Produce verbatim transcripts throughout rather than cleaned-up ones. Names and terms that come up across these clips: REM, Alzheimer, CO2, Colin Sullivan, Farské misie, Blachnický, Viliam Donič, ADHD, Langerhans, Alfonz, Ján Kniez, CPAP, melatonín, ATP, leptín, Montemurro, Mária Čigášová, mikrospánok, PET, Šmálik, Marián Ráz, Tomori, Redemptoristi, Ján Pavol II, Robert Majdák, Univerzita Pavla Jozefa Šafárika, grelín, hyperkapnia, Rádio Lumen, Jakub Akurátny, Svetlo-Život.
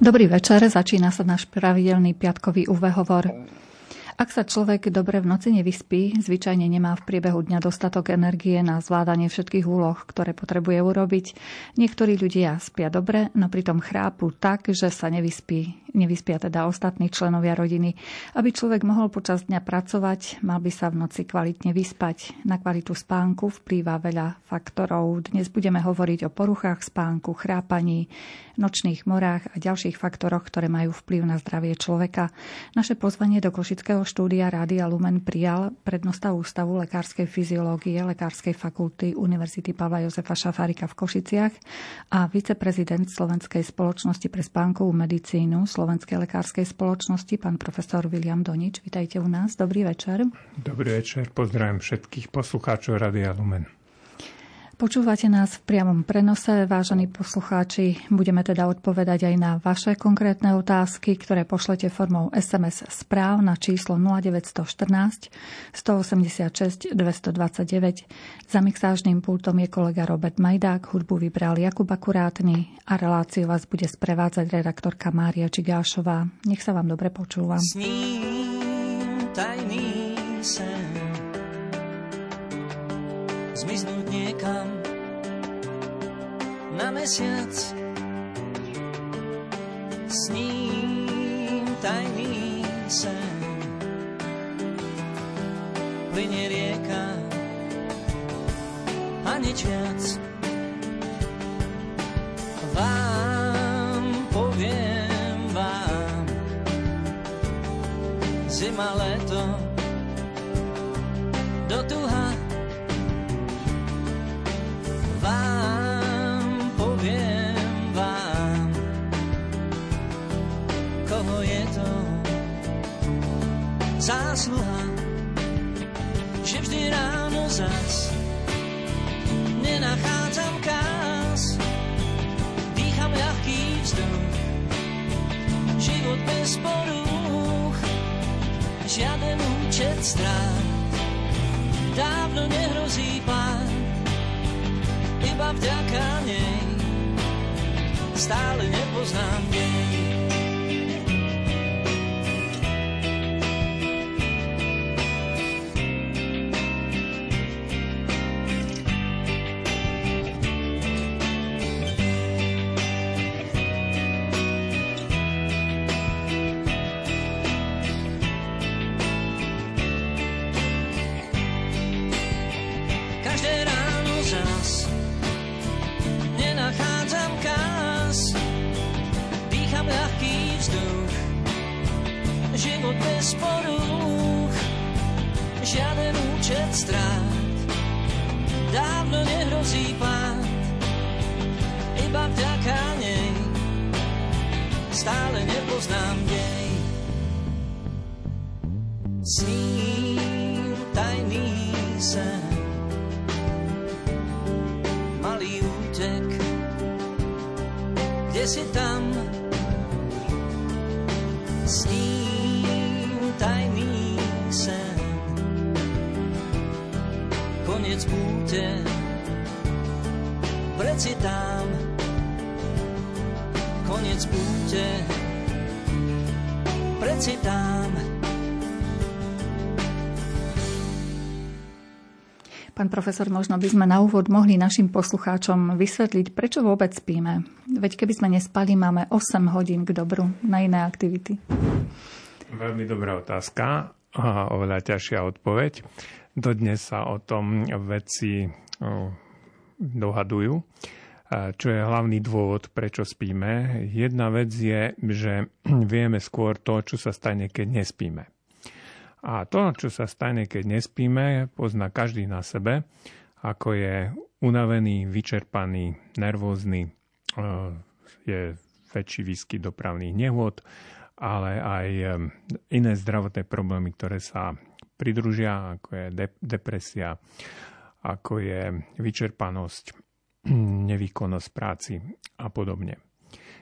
Dobrý večer, začína sa náš pravidelný piatkový ú vé hovor. Ak sa človek dobre v noci nevyspí, zvyčajne nemá v priebehu dňa dostatok energie na zvládanie všetkých úloh, ktoré potrebuje urobiť. Niektorí ľudia spia dobre, no pritom chrápu tak, že sa nevyspí. Nevyspia teda ostatní členovia rodiny. Aby človek mohol počas dňa pracovať, mal by sa v noci kvalitne vyspať. Na kvalitu spánku vplýva veľa faktorov. Dnes budeme hovoriť o poruchách spánku, chrápaní, nočných morách a ďalších faktoroch, ktoré majú vplyv na zdravie človeka. Naše pozvanie do Košického štúdia Rádia Lumen prijal prednosta Ústavu lekárskej fyziológie Lekárskej fakulty Univerzity Pavla Jozefa Šafárika v Košiciach a viceprezident Slovenskej spoločnosti pre spánkovú medicínu Slovenskej lekárskej spoločnosti, pán profesor Viliam Donič. Vitajte u nás. Dobrý večer. Dobrý večer. Pozdravím všetkých poslucháčov Rádia Lumen. Počúvate nás v priamom prenose, vážení poslucháči. Budeme teda odpovedať aj na vaše konkrétne otázky, ktoré pošlete formou es em es správ na číslo nula deväť jedna štyri, jeden osem šesť, dva dva deväť. Za mixážnym pultom je kolega Robert Majdák, hudbu vybral Jakub Akurátny a reláciu vás bude sprevádzať redaktorka Mária Čigášová. Nech sa vám dobre počúva. Sním tajný sen, zmiznúť niekam na mesiac. Sním tajný sen, plynie rieka a nič viac. Vám poviem, vám, zima, leto, dotuha. Vám poviem, vám, koho je to zásluha, že vždy ráno zas nenachádzam kás. Dýcham ľahký vzduch, život bez porúch, žiaden účet strát, dávno nehrozí pán. Iba vďaka nej stále nepoznám deň. Profesor, možno by sme na úvod mohli našim poslucháčom vysvetliť, prečo vôbec spíme. Veď keby sme nespali, máme osem hodín k dobru na iné aktivity. Veľmi dobrá otázka a oveľa ťažšia odpoveď. Dodnes sa o tom vedci dohadujú. Čo je hlavný dôvod, prečo spíme? Jedna vec je, že vieme skôr to, čo sa stane, keď nespíme. A to, čo sa stane, keď nespíme, pozná každý na sebe, ako je unavený, vyčerpaný, nervózny, je väčší výskyt dopravných nehôd, ale aj iné zdravotné problémy, ktoré sa pridružia, ako je depresia, ako je vyčerpanosť, nevýkonnosť práci a podobne.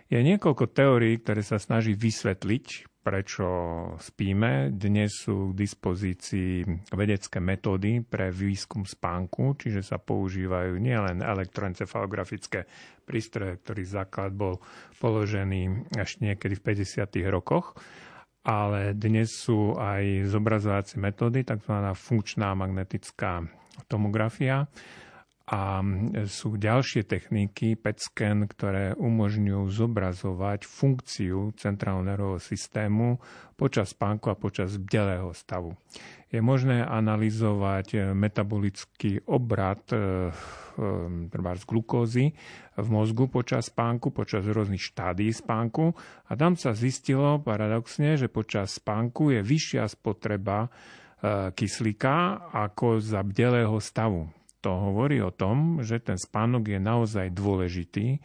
Je niekoľko teórií, ktoré sa snaží vysvetliť, prečo spíme. Dnes sú k dispozícii vedecké metódy pre výskum spánku, čiže sa používajú nielen elektroencefalografické prístroje, ktorý základ bol položený až niekedy v päťdesiatych rokoch, ale dnes sú aj zobrazovacie metódy, takzvaná funkčná magnetická tomografia, a sú ďalšie techniky pé é té scan, ktoré umožňujú zobrazovať funkciu centrálneho nervového systému počas spánku a počas bdelého stavu. Je možné analyzovať metabolický obrad z glukózy v mozgu počas spánku, počas rôznych štádií spánku, a tam sa zistilo paradoxne, že počas spánku je vyššia spotreba kyslíka ako za bdelého stavu. To hovorí o tom, že ten spánok je naozaj dôležitý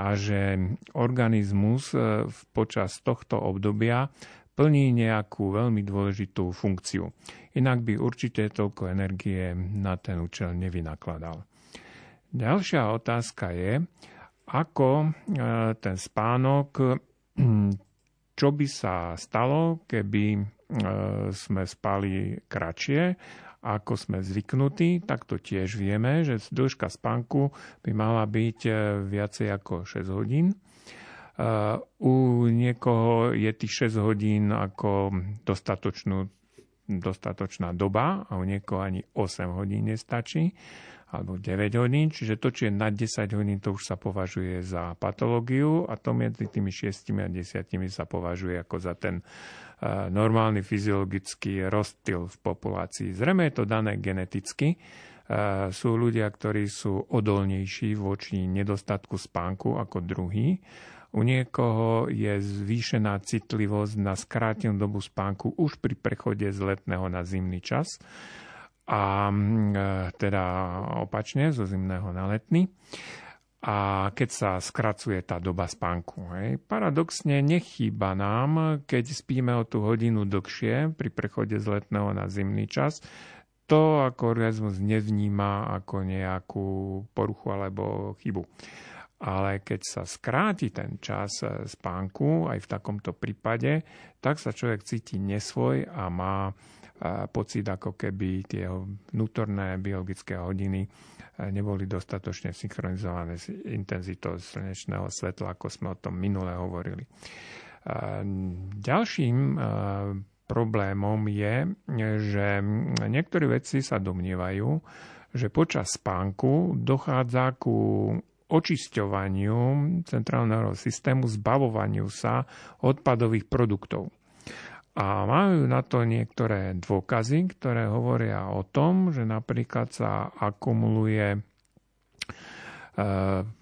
a že organizmus počas tohto obdobia plní nejakú veľmi dôležitú funkciu. Inak by určite toľko energie na ten účel nevynakladal. Ďalšia otázka je, ako ten spánok, čo by sa stalo, keby sme spali kratšie, ako sme zvyknutí, tak to tiež vieme, že dĺžka spánku by mala byť viacej ako šesť hodín. U niekoho je tých šesť hodín ako dostatočnú, dostatočná doba a u niekoho ani osem hodín nestačí, alebo deväť hodín, čiže to, čo je nad desať hodín, to už sa považuje za patológiu a to medzi tými šesť a desať sa považuje ako za ten normálny fyziologický rozptyl v populácii. Zrejme je to dané geneticky. Sú ľudia, ktorí sú odolnejší voči nedostatku spánku ako druhí. U niekoho je zvýšená citlivosť na skrátenú dobu spánku už pri prechode z letného na zimný čas. A teda opačne, zo zimného na letný. A keď sa skracuje tá doba spánku. Hej. Paradoxne nechýba nám, keď spíme o tú hodinu dlhšie pri prechode z letného na zimný čas, to ako organizmus nevníma ako nejakú poruchu alebo chybu. Ale keď sa skráti ten čas spánku, aj v takomto prípade, tak sa človek cíti nesvoj a má pocit, ako keby tie vnútorné biologické hodiny neboli dostatočne synchronizované s intenzitou slnečného svetla, ako sme o tom minule hovorili. Ďalším problémom je, že niektorí vedci sa domnievajú, že počas spánku dochádza ku očisťovaniu centrálneho systému, zbavovaniu sa odpadových produktov. A majú na to niektoré dôkazy, ktoré hovoria o tom, že napríklad sa akumuluje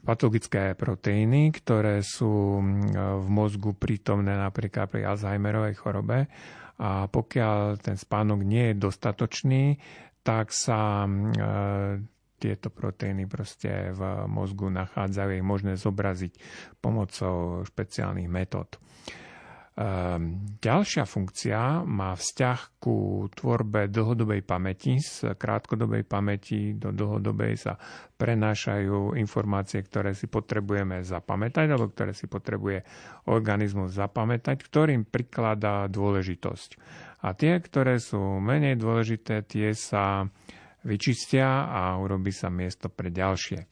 patologické proteíny, ktoré sú v mozgu prítomné napríklad pri Alzheimerovej chorobe. A pokiaľ ten spánok nie je dostatočný, tak sa tieto proteíny proste v mozgu nachádzajú, je možné zobraziť pomocou špeciálnych metód. Ďalšia funkcia má vzťah ku tvorbe dlhodobej pamäti. Z krátkodobej pamäti do dlhodobej sa prenášajú informácie, ktoré si potrebujeme zapamätať alebo ktoré si potrebuje organizmus zapamätať, ktorým prikladá dôležitosť. A tie, ktoré sú menej dôležité, tie sa vyčistia a urobí sa miesto pre ďalšie.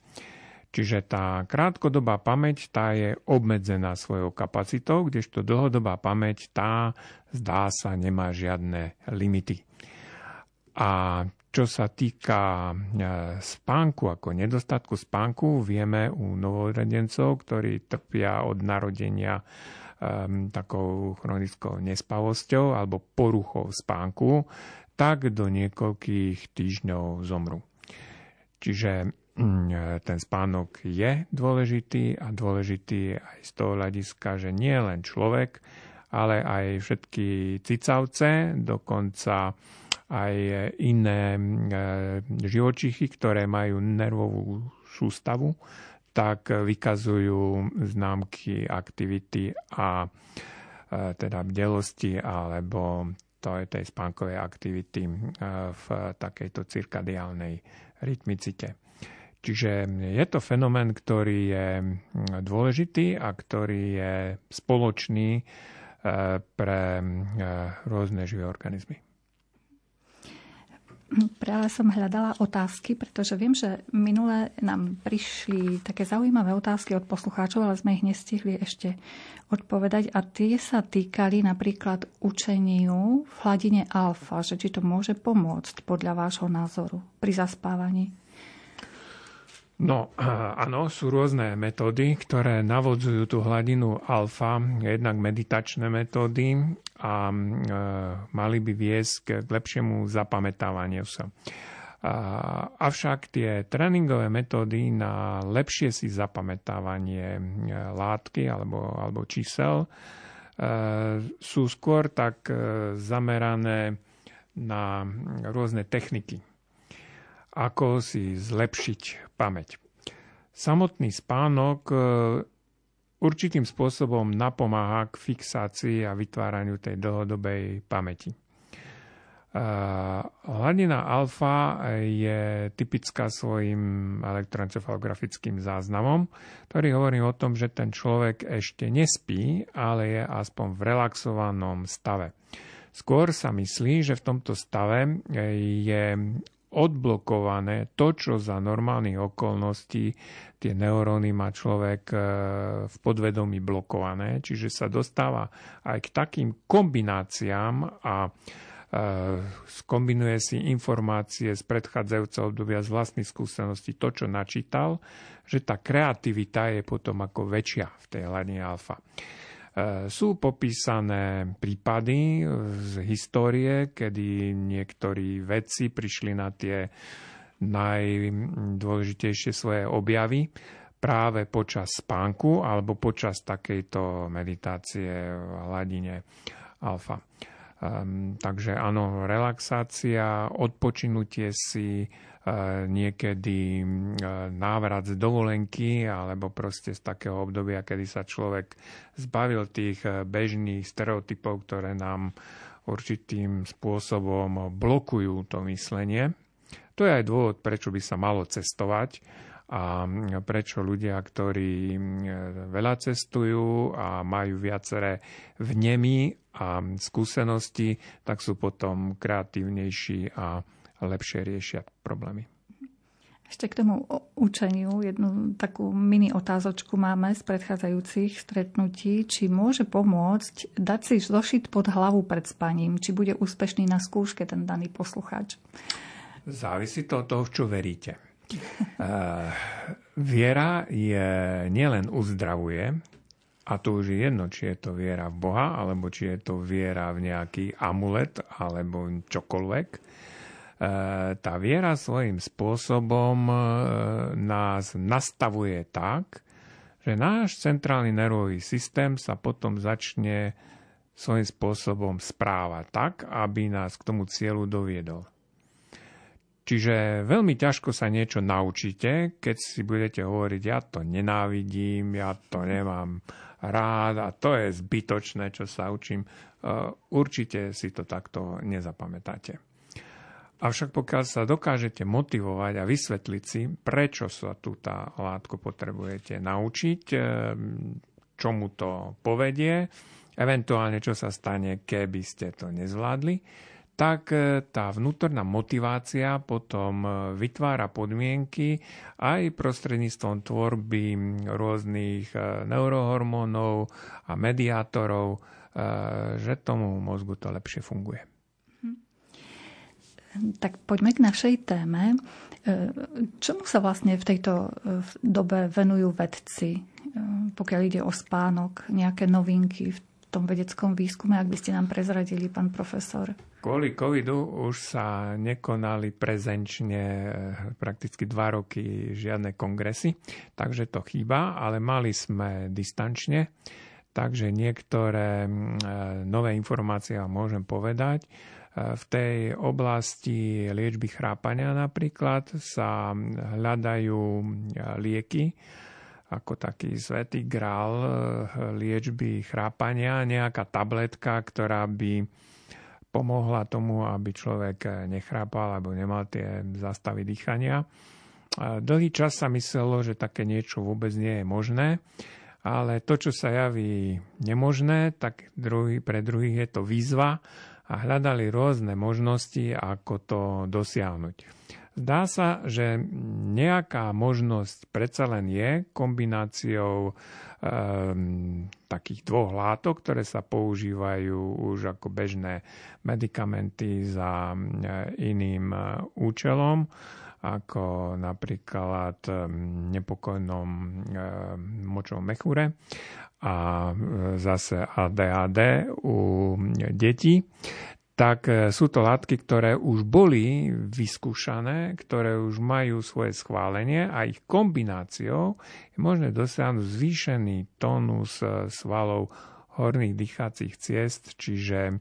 Čiže tá krátkodobá pamäť, tá je obmedzená svojou kapacitou, kdežto dlhodobá pamäť, tá, zdá sa, nemá žiadne limity. A čo sa týka spánku, ako nedostatku spánku, vieme u novorodencov, ktorí trpia od narodenia um, takou chronickou nespavosťou alebo poruchou spánku, tak do niekoľkých týždňov zomru. Čiže ten spánok je dôležitý a dôležitý aj z toho hľadiska, že nie len človek, ale aj všetky cicavce, dokonca aj iné živočichy, ktoré majú nervovú sústavu, tak vykazujú známky aktivity a teda bdelosti alebo tej spánkovej aktivity v takejto cirkadiálnej rytmicite. Čiže je to fenomén, ktorý je dôležitý a ktorý je spoločný pre rôzne živé organizmy. Práve som hľadala otázky, pretože viem, že minule nám prišli také zaujímavé otázky od poslucháčov, ale sme ich nestihli ešte odpovedať. A tie sa týkali napríklad učeniu v hladine alfa, že či to môže pomôcť podľa vášho názoru pri zaspávaní. No, áno, sú rôzne metódy, ktoré navodzujú tú hladinu alfa, jednak meditačné metódy a e, mali by viesť k lepšiemu zapamätávaniu sa. A, avšak tie tréningové metódy na lepšie si zapamätávanie látky alebo, alebo čísel e, sú skôr tak zamerané na rôzne techniky, ako si zlepšiť pamäť. Samotný spánok určitým spôsobom napomáha k fixácii a vytváraniu tej dlhodobej pamäti. Hladina alfa je typická svojim elektroencefalografickým záznamom, ktorý hovorí o tom, že ten človek ešte nespí, ale je aspoň v relaxovanom stave. Skôr sa myslí, že v tomto stave je odblokované to, čo za normálnych okolností tie neuróny má človek v podvedomí blokované. Čiže sa dostáva aj k takým kombináciám a skombinuje si informácie z predchádzajúceho obdobia, z vlastných skúseností, to, čo načítal, že tá kreativita je potom ako väčšia v tej hladine alfa. Sú popísané prípady z histórie, kedy niektorí vedci prišli na tie najdôležitejšie svoje objavy práve počas spánku alebo počas takejto meditácie v hladine alfa. Takže áno, relaxácia, odpočinutie si, niekedy návrat z dovolenky alebo proste z takého obdobia, kedy sa človek zbavil tých bežných stereotypov, ktoré nám určitým spôsobom blokujú to myslenie. To je aj dôvod, prečo by sa malo cestovať a prečo ľudia, ktorí veľa cestujú a majú viaceré vnemy a skúsenosti, tak sú potom kreatívnejší a lepšie riešia problémy. Ešte k tomu učeniu jednu takú mini otázočku máme z predchádzajúcich stretnutí. Či môže pomôcť dať si zošit pod hlavu pred spaním? Či bude úspešný na skúške ten daný poslucháč? Závisí to od toho, v čo veríte. Viera je nielen uzdravuje, a to už je jedno, či je to viera v Boha, alebo či je to viera v nejaký amulet, alebo čokoľvek. Tá viera svojím spôsobom nás nastavuje tak, že náš centrálny nervový systém sa potom začne svojím spôsobom správať tak, aby nás k tomu cieľu doviedol. Čiže veľmi ťažko sa niečo naučíte, keď si budete hovoriť, ja to nenávidím, ja to nemám rád a to je zbytočné, čo sa učím. Určite si to takto nezapamätáte. Avšak pokiaľ sa dokážete motivovať a vysvetliť si, prečo sa tú tá látku potrebujete naučiť, čomu to povedie, eventuálne čo sa stane, keby ste to nezvládli, tak tá vnútorná motivácia potom vytvára podmienky aj prostredníctvom tvorby rôznych neurohormónov a mediátorov, že tomu mozgu to lepšie funguje. Tak poďme k našej téme. Čomu sa vlastne v tejto dobe venujú vedci, pokiaľ ide o spánok, nejaké novinky v tom vedeckom výskume, ak by ste nám prezradili, pán profesor? Kvôli covidu už sa nekonali prezenčne prakticky dva roky žiadne kongresy, takže to chýba, ale mali sme distančne, takže niektoré nové informácie vám môžem povedať. V tej oblasti liečby chrápania napríklad sa hľadajú lieky, ako taký svätý grál liečby chrápania, nejaká tabletka, ktorá by pomohla tomu, aby človek nechrápal alebo nemal tie zastavy dýchania. Dlhý čas sa myslelo, že také niečo vôbec nie je možné. ale to, čo sa javí nemožné, tak druhý, pre druhých je to výzva a hľadali rôzne možnosti, ako to dosiahnuť. Zdá sa, že nejaká možnosť predsa len je kombináciou um, takých dvoch látok, ktoré sa používajú už ako bežné medikamenty za iným účelom, ako napríklad nepokojnom močovom mechúre a zase á dé há dé u detí. Tak sú to látky, ktoré už boli vyskúšané, ktoré už majú svoje schválenie a ich kombináciou je možné dosiahnuť zvýšený tónus svalov horných dýchacích ciest, čiže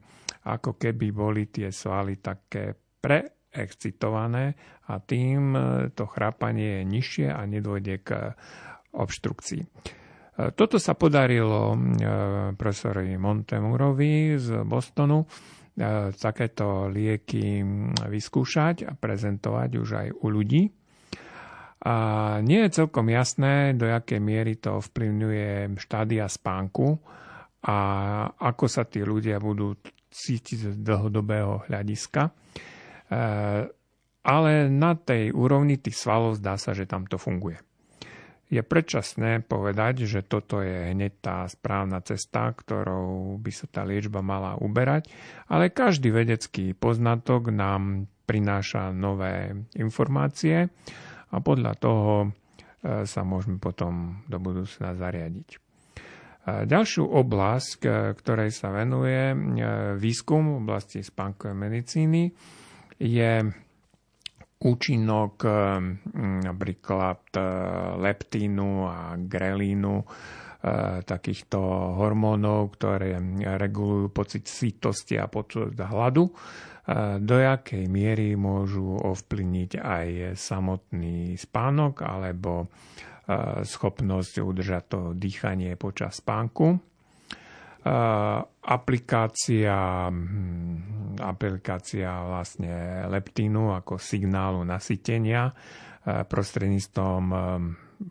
ako keby boli tie svaly také preexcitované a tým to chrápanie je nižšie a nedôjde k obštrukcii. Toto sa podarilo profesorovi Montemurovi z Bostonu, takéto lieky vyskúšať a prezentovať už aj u ľudí. A nie je celkom jasné, do jakej miery to vplyvňuje štádia spánku a ako sa tí ľudia budú cítiť z dlhodobého hľadiska. Ale na tej úrovni tých svalov zdá sa, že tam to funguje. Je predčasné povedať, že toto je hneď tá správna cesta, ktorou by sa tá liečba mala uberať, ale každý vedecký poznatok nám prináša nové informácie a podľa toho sa môžeme potom do budúcna zariadiť. Ďalšiu oblasť, ktorej sa venuje výskum v oblasti spánkovej medicíny, je účinok napríklad leptínu a grelínu, takýchto hormónov, ktoré regulujú pocit sytosti a pocit hladu, do jakej miery môžu ovplyvniť aj samotný spánok alebo schopnosť udržať to dýchanie počas spánku. Aplikácia, aplikácia vlastne leptínu ako signálu nasytenia prostredníctvom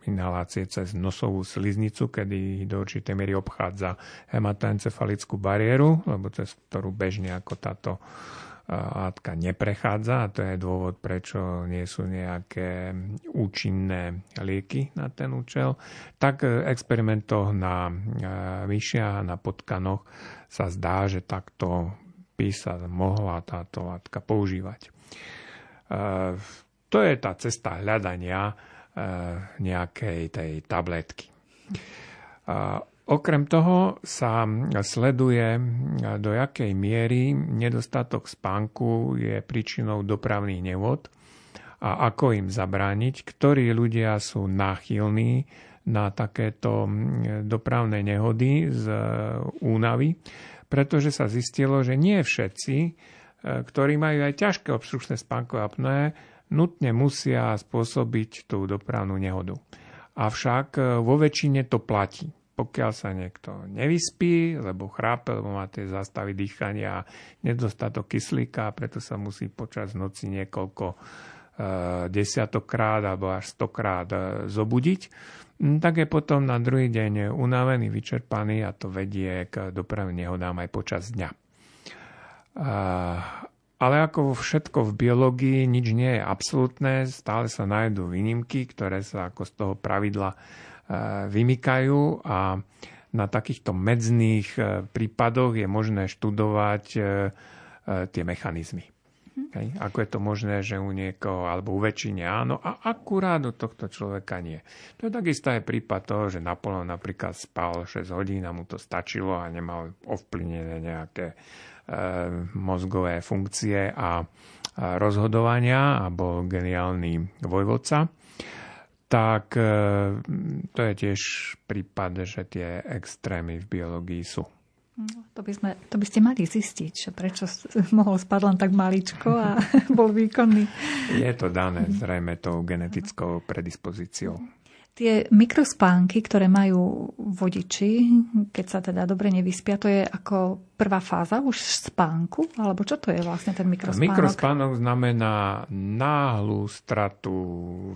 inhalácie cez nosovú sliznicu, kedy do určitej miery obchádza hematoencefalickú bariéru, lebo cez ktorú bežne ako táto látka neprechádza a to je dôvod, prečo nie sú nejaké účinné lieky na ten účel, tak v experimentoch na myšiach a na potkanoch sa zdá, že takto by sa mohla táto látka používať. To je tá cesta hľadania nejakej tej tabletky. Okrem toho sa sleduje, do jakej miery nedostatok spánku je príčinou dopravných nehôd a ako im zabrániť, ktorí ľudia sú náchylní na takéto dopravné nehody z únavy, pretože sa zistilo, že nie všetci, ktorí majú aj ťažké obštrukčné spánkové apné, nutne musia spôsobiť tú dopravnú nehodu. Avšak vo väčšine to platí. Pokiaľ sa niekto nevyspí, lebo chrápe, lebo má tie zástavy dýchania a nedostatok kyslíka, preto sa musí počas noci niekoľko e, desiatokrát alebo až stokrát e, zobudiť, tak je potom na druhý deň unavený, vyčerpaný a to vedie k dopravným nehodám aj počas dňa. E, ale ako všetko v biológii, nič nie je absolútne, stále sa nájdú výnimky, ktoré sa ako z toho pravidla vymykajú a na takýchto medzných prípadoch je možné študovať tie mechanizmy. Mm. Ako je to možné, že u niekoho alebo u väčšine áno a akurát u tohto človeka nie. To je takisto aj prípad toho, že Napoleon napríklad spal šesť hodín a mu to stačilo a nemal ovplyvnené nejaké mozgové funkcie a rozhodovania a bol geniálny vojvodca. Tak to je tiež prípad, že tie extrémy v biológii sú. To by, sme, to by ste mali zistiť, prečo mohol spadť len tak maličko a bol výkonný. Je to dané zrejme tou genetickou predispozíciou. Tie mikrospánky, ktoré majú vodiči, keď sa teda dobre nevyspia, to je ako prvá fáza už spánku? Alebo čo to je vlastne ten mikrospánok? Mikrospánok znamená náhlu stratu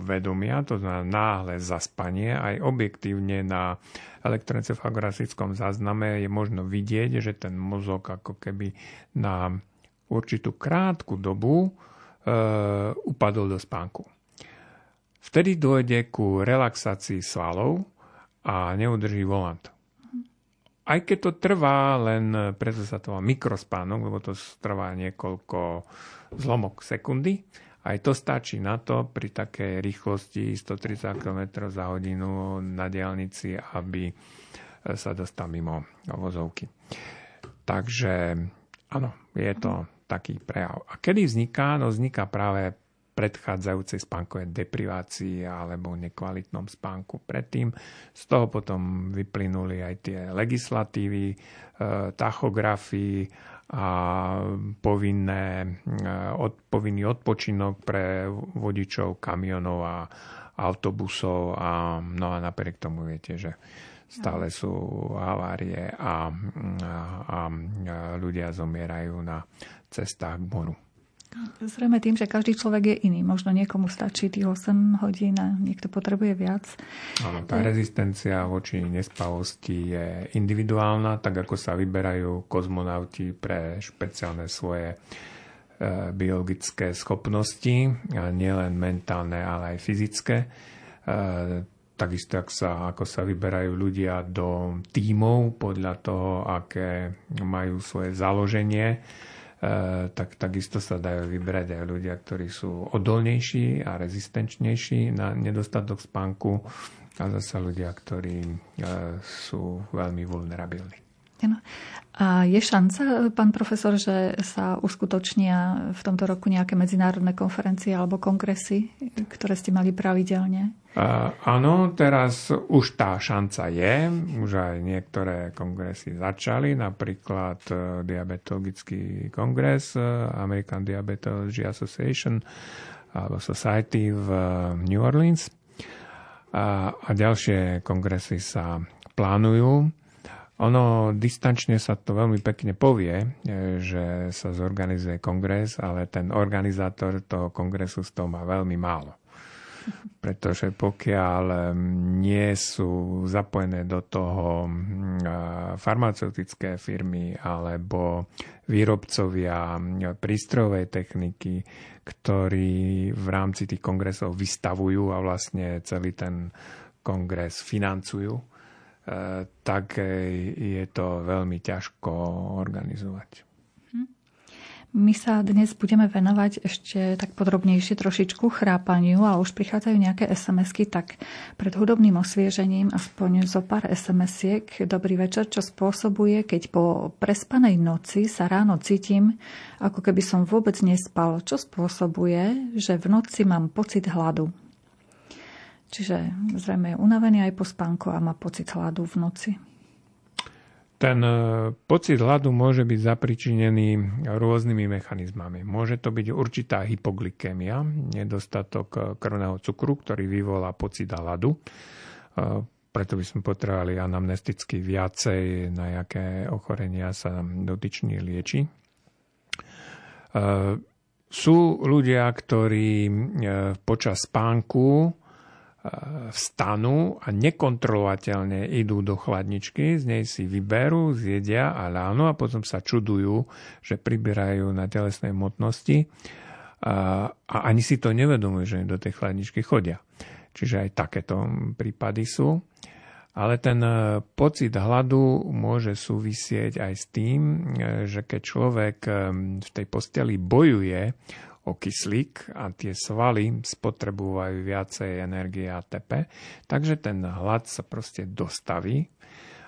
vedomia, to znamená náhle zaspanie. Aj objektívne na elektroencefalografickom zázname je možno vidieť, že ten mozog ako keby na určitú krátku dobu e, upadol do spánku. Vtedy dôjde ku relaxácii svalov a neudrží volant. Aj keď to trvá, len preto sa to má mikrospánok, lebo to trvá niekoľko zlomok sekundy. Aj to stačí na to pri takej rýchlosti sto tridsať kilometrov za hodinu na diaľnici, aby sa dostal mimo vozovky. Takže áno, je to taký prejav. A kedy vzniká? No vzniká práve predchádzajúcej spánkovej deprivácii alebo nekvalitnom spánku predtým. Z toho potom vyplynuli aj tie legislatívy, e, tachografy a povinné, e, od, povinný odpočinok pre vodičov kamionov a autobusov a, no a napriek tomu viete, že stále sú havárie a, a, a ľudia zomierajú na cestách k moru. Zrejme tým, že každý človek je iný. Možno niekomu stačí tých osem hodín a niekto potrebuje viac. Áno, tá je... rezistencia voči nespavosti je individuálna, tak ako sa vyberajú kozmonauti pre špeciálne svoje e, biologické schopnosti, a nielen mentálne, ale aj fyzické. E, takisto ak sa, ako sa vyberajú ľudia do tímov podľa toho, aké majú svoje založenie, tak takisto sa dajú vybrať aj ľudia, ktorí sú odolnejší a rezistenčnejší na nedostatok spánku a zasa ľudia, ktorí sú veľmi vulnerabilní. A je šanca, pán profesor, že sa uskutočnia v tomto roku nejaké medzinárodné konferencie alebo kongresy, ktoré ste mali pravidelne? Uh, áno, teraz už tá šanca je. Už aj niektoré kongresy začali, napríklad uh, diabetologický kongres uh, American Diabetology Association alebo uh, Society v uh, New Orleans. Uh, a ďalšie kongresy sa plánujú. Ono distančne sa to veľmi pekne povie, že sa zorganizuje kongres, ale ten organizátor toho kongresu z toho má veľmi málo. Pretože pokiaľ nie sú zapojené do toho farmaceutické firmy alebo výrobcovia prístrojovej techniky, ktorí v rámci tých kongresov vystavujú a vlastne celý ten kongres financujú, tak je to veľmi ťažko organizovať. My sa dnes budeme venovať ešte tak podrobnejšie trošičku chrápaniu a už prichádzajú nejaké es em esky, tak pred hudobným osviežením aspoň zo pár es em esiek. Dobrý večer, čo spôsobuje, keď po prespanej noci sa ráno cítim, ako keby som vôbec nespal. Čo spôsobuje, že v noci mám pocit hladu? Čiže zrejme je unavený aj po spánku a má pocit hladu v noci. Ten pocit hladu môže byť zapričinený rôznymi mechanizmami. Môže to byť určitá hypoglykémia, nedostatok krvného cukru, ktorý vyvolá pocit hladu. Preto by sme potrebovali anamnesticky viacej, na jaké ochorenia sa dotyčný lieči. Sú ľudia, ktorí počas spánku vstanú a nekontrolovateľne idú do chladničky, z nej si vyberú, zjedia a ráno a potom sa čudujú, že priberajú na telesnej hmotnosti a, a ani si to nevedomujú, že do tej chladničky chodia. Čiže aj takéto prípady sú. Ale ten pocit hladu môže súvisieť aj s tým, že keď človek v tej posteli bojuje o kyslík a tie svaly spotrebujú viacej energie á té pé, takže ten hlad sa proste dostaví.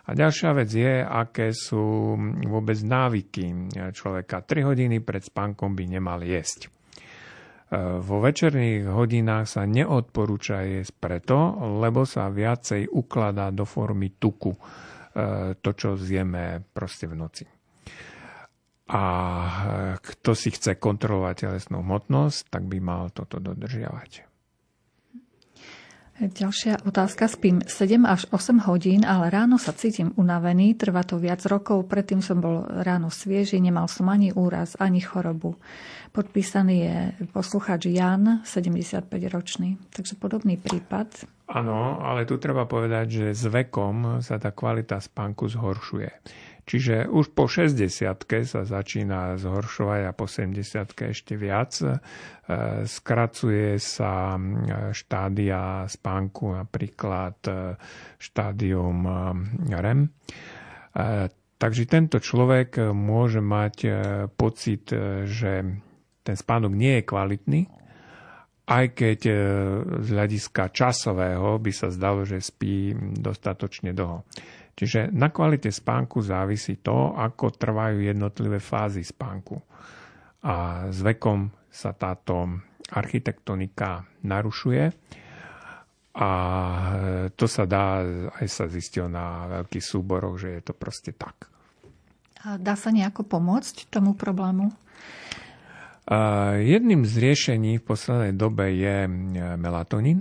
A ďalšia vec je, aké sú vôbec návyky človeka. tri hodiny pred spánkom by nemal jesť. Vo večerných hodinách sa neodporúča jesť preto, lebo sa viacej ukladá do formy tuku to, čo zjeme proste v noci. A kto si chce kontrolovať telesnú hmotnosť, tak by mal toto dodržiavať. Ďalšia otázka. Spím sedem až osem hodín, ale ráno sa cítim unavený. Trvá to viac rokov. Predtým som bol ráno svieži, nemal som ani úraz, ani chorobu. Podpísaný je poslucháč Jan, sedemdesiatpäťročný. Takže podobný prípad. Áno, ale tu treba povedať, že s vekom sa tá kvalita spánku zhoršuje. Čiže už po šesťdesiatke sa začína zhoršovať a po sedemdesiatke ešte viac. Skracuje sa štádia spánku, napríklad štádium REM. Takže tento človek môže mať pocit, že ten spánok nie je kvalitný, aj keď z hľadiska časového by sa zdalo, že spí dostatočne dlho. Čiže na kvalite spánku závisí to, ako trvajú jednotlivé fázy spánku. A s vekom sa táto architektonika narušuje a to sa dá, aj sa zistilo na veľkých súboroch, že je to proste tak. A dá sa nejako pomôcť tomu problému? Uh, jedným z riešení v poslednej dobe je melatonín.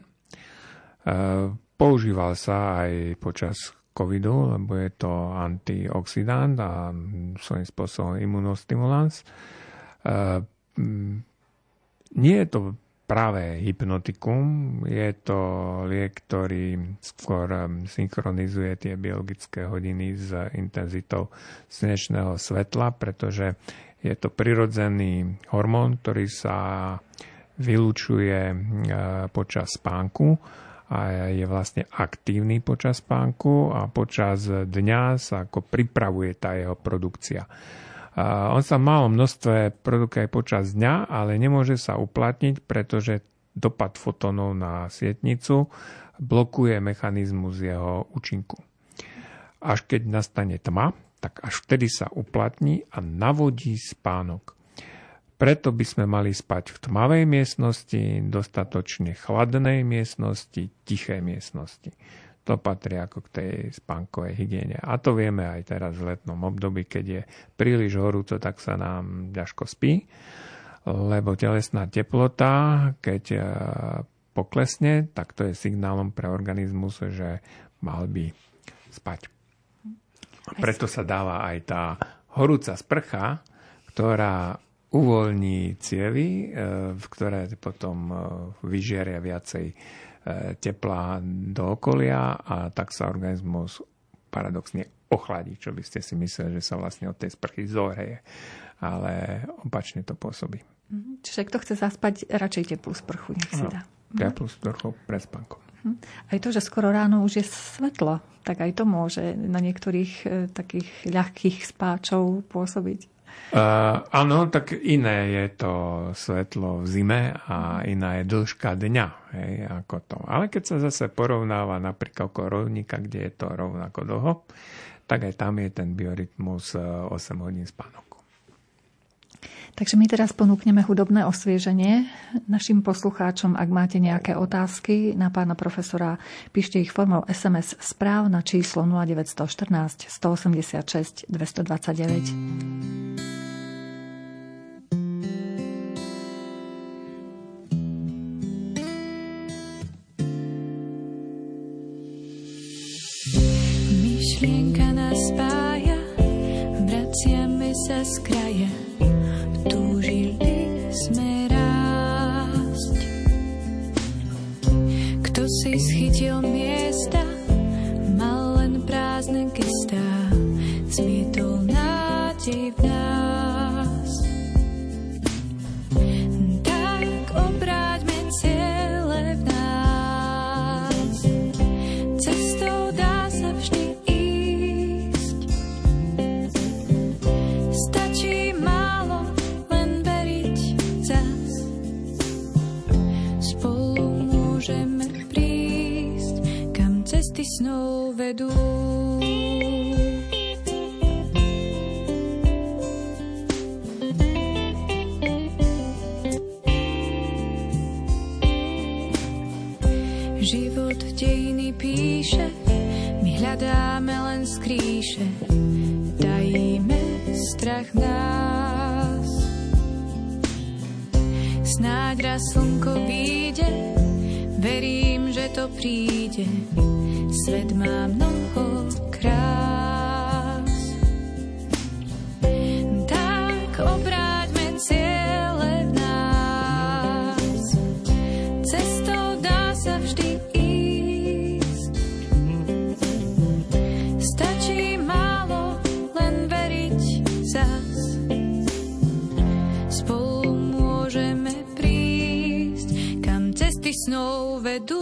Uh, používal sa aj počas covidu, lebo je to antioxidant a svojím spôsobom imunostimulans. Nie je to práve hypnotikum, je to liek, ktorý skôr synchronizuje tie biologické hodiny s intenzitou slnečného svetla, pretože je to prirodzený hormón, ktorý sa vylučuje počas spánku a je vlastne aktívny počas spánku a počas dňa sa ako pripravuje tá jeho produkcia. On sa v malom množstve produkuje počas dňa, ale nemôže sa uplatniť, pretože dopad fotónov na sietnicu blokuje mechanizmus jeho účinku. Až keď nastane tma, tak až vtedy sa uplatní a navodí spánok. Preto by sme mali spať v tmavej miestnosti, dostatočne chladnej miestnosti, tichej miestnosti. To patrí ako k tej spánkovej hygiene. A to vieme aj teraz v letnom období, keď je príliš horúco, tak sa nám ťažko spí, lebo telesná teplota, keď poklesne, tak to je signálom pre organizmus, že mal by spať. A preto sa dáva aj tá horúca sprcha, ktorá uvoľní cievy, ktoré potom vyžieria viacej tepla do okolia a tak sa organizmus paradoxne ochladí, čo by ste si mysleli, že sa vlastne od tej sprchy zohreje. Ale opačne to pôsobí. Čiže kto chce zaspať, radšej teplú sprchu nech si dá. No, teplú sprchu pred spánkom. Aj to, že skoro ráno už je svetlo, tak aj to môže na niektorých takých ľahkých spáčov pôsobiť. Uh, áno, tak iné je to svetlo v zime a iná je dĺžka dňa, hej, ako to. Ale keď sa zase porovnáva napríklad okolo rovníka, kde je to rovnako dlho, tak aj tam je ten biorytmus osem hodín spánku. Takže my teraz ponúkneme hudobné osvieženie našim poslucháčom. Ak máte nejaké otázky na pána profesora, píšte ich formou es em es správ na číslo nula deväť jedna štyri, jeden osem šesť, dva dva deväť. Myšlienka nás spája, vraciame sa z kraja. Túžili sme rásť. Kto si schytil miesta, mal len prázdne gestá. Zviedol nádej v nás. Tak obráťme celé v nás. Cestou dá sa vždy ísť. Stačí málo, len veriť zas. Spolu môžeme prísť, kam cesty snou vedú. Život dejiny píše, my hľadáme len skrýše, tajíme strach nás. Snáď raz slnko vyjde, verím, že to príde. Svet má mnoho krás. Tak obráťme ciele v nás. Cestou dá sa vždy ísť. Stačí málo, len veriť zás. Spolu môžeme prísť, kam cesty snou vedú.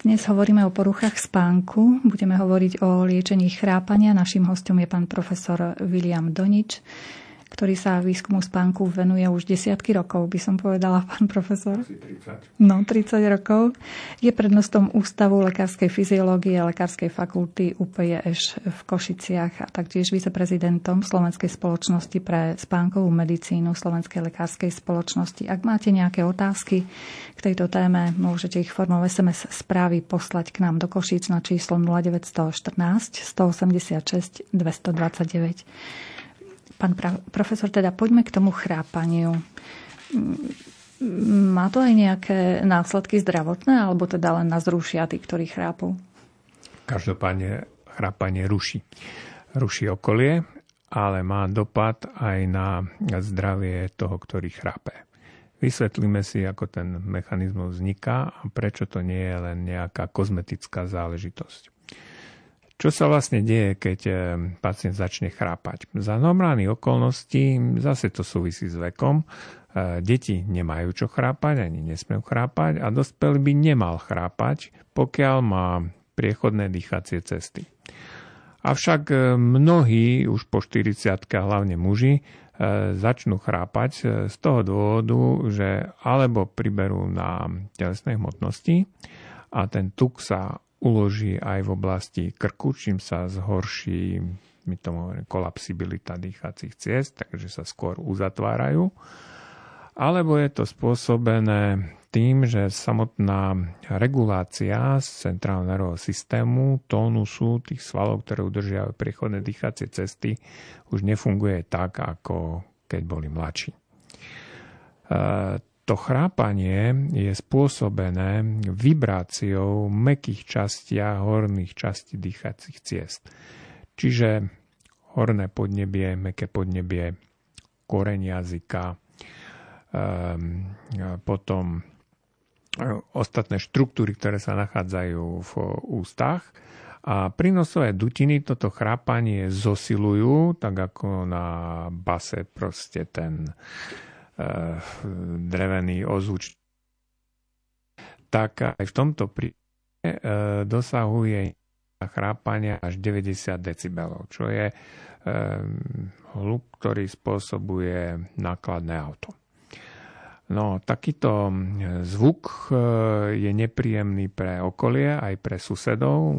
Dnes hovoríme o poruchách spánku. Budeme hovoriť o liečení chrápania. Naším hostom je pán profesor Viliam Donič, ktorý sa výskumu spánku venuje už desiatky rokov, by som povedala, pán profesor. tridsať. No, tridsať rokov. Je prednostom Ústavu lekárskej fyziológie lekárskej fakulty ú pé jé eš v Košiciach a taktiež viceprezidentom Slovenskej spoločnosti pre spánkovú medicínu Slovenskej lekárskej spoločnosti. Ak máte nejaké otázky k tejto téme, môžete ich formou es em es správy poslať k nám do Košíc na číslo nula deväť jedna štyri, jeden osem šesť, dva dva deväť. Pán profesor, teda poďme k tomu chrápaniu. Má to aj nejaké následky zdravotné, alebo teda len nás rušia tí, ktorí chrápu? Každopádne chrápanie ruší. Ruší okolie, ale má dopad aj na zdravie toho, ktorý chrápe. Vysvetlíme si, ako ten mechanizmus vzniká a prečo to nie je len nejaká kozmetická záležitosť. Čo sa vlastne deje, keď pacient začne chrápať? Za normálnych okolností, zase to súvisí s vekom, deti nemajú čo chrápať, ani nesmú chrápať a dospelý by nemal chrápať, pokiaľ má priechodné dýchacie cesty. Avšak mnohí, už po štyridsiatke, hlavne muži, začnú chrápať z toho dôvodu, že alebo priberú na telesnej hmotnosti a ten tuk sa uloží aj v oblasti krku, čím sa zhorší, my to hovoríme, kolapsibilita dýchacích ciest, takže sa skôr uzatvárajú. Alebo je to spôsobené tým, že samotná regulácia centrálneho nervového systému, tónusu tých svalov, ktoré udržiavajú priechodné dýchacie cesty, už nefunguje tak, ako keď boli mladší. E, to chrápanie je spôsobené vibráciou mäkkých častí a horných častí dýchacích ciest. Čiže horné podnebie, mäkké podnebie, koreň jazyka, potom ostatné štruktúry, ktoré sa nachádzajú v ústach. A prínosové dutiny toto chrápanie zosilujú, tak ako na base proste ten eh, drevený ozvuč. Tak aj v tomto prípade eh, dosahuje chrápania až deväťdesiat decibelov, čo je eh, hluk, ktorý spôsobuje nákladné auto. No, takýto zvuk je nepríjemný pre okolie, aj pre susedov.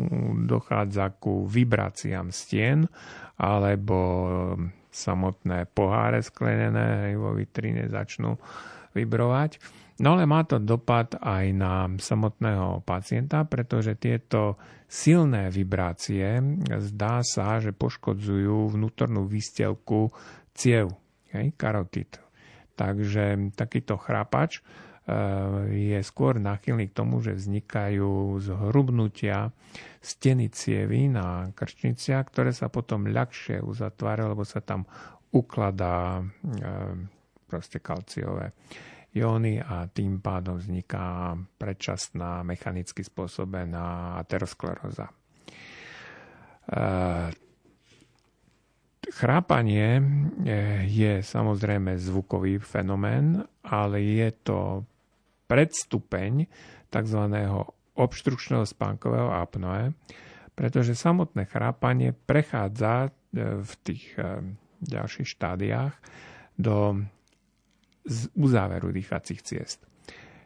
Dochádza ku vibráciám stien alebo samotné poháre sklenené vo vitrine začnú vibrovať. No ale má to dopad aj na samotného pacienta, pretože tieto silné vibrácie zdá sa, že poškodzujú vnútornú výstelku ciev, hej, karotid. Takže takýto chrapač je skôr náchylný k tomu, že vznikajú zhrubnutia steny cievy na krčniciach, ktoré sa potom ľahšie uzatvárajú, lebo sa tam ukladá proste kalciové ióny a tým pádom vzniká predčasná mechanicky spôsobená ateroskleróza. Chrápanie je samozrejme zvukový fenomén, ale je to predstupeň tzv. Obštrukčného spánkového apnoe, pretože samotné chrápanie prechádza v tých ďalších štádiách do uzáveru dýchacích ciest.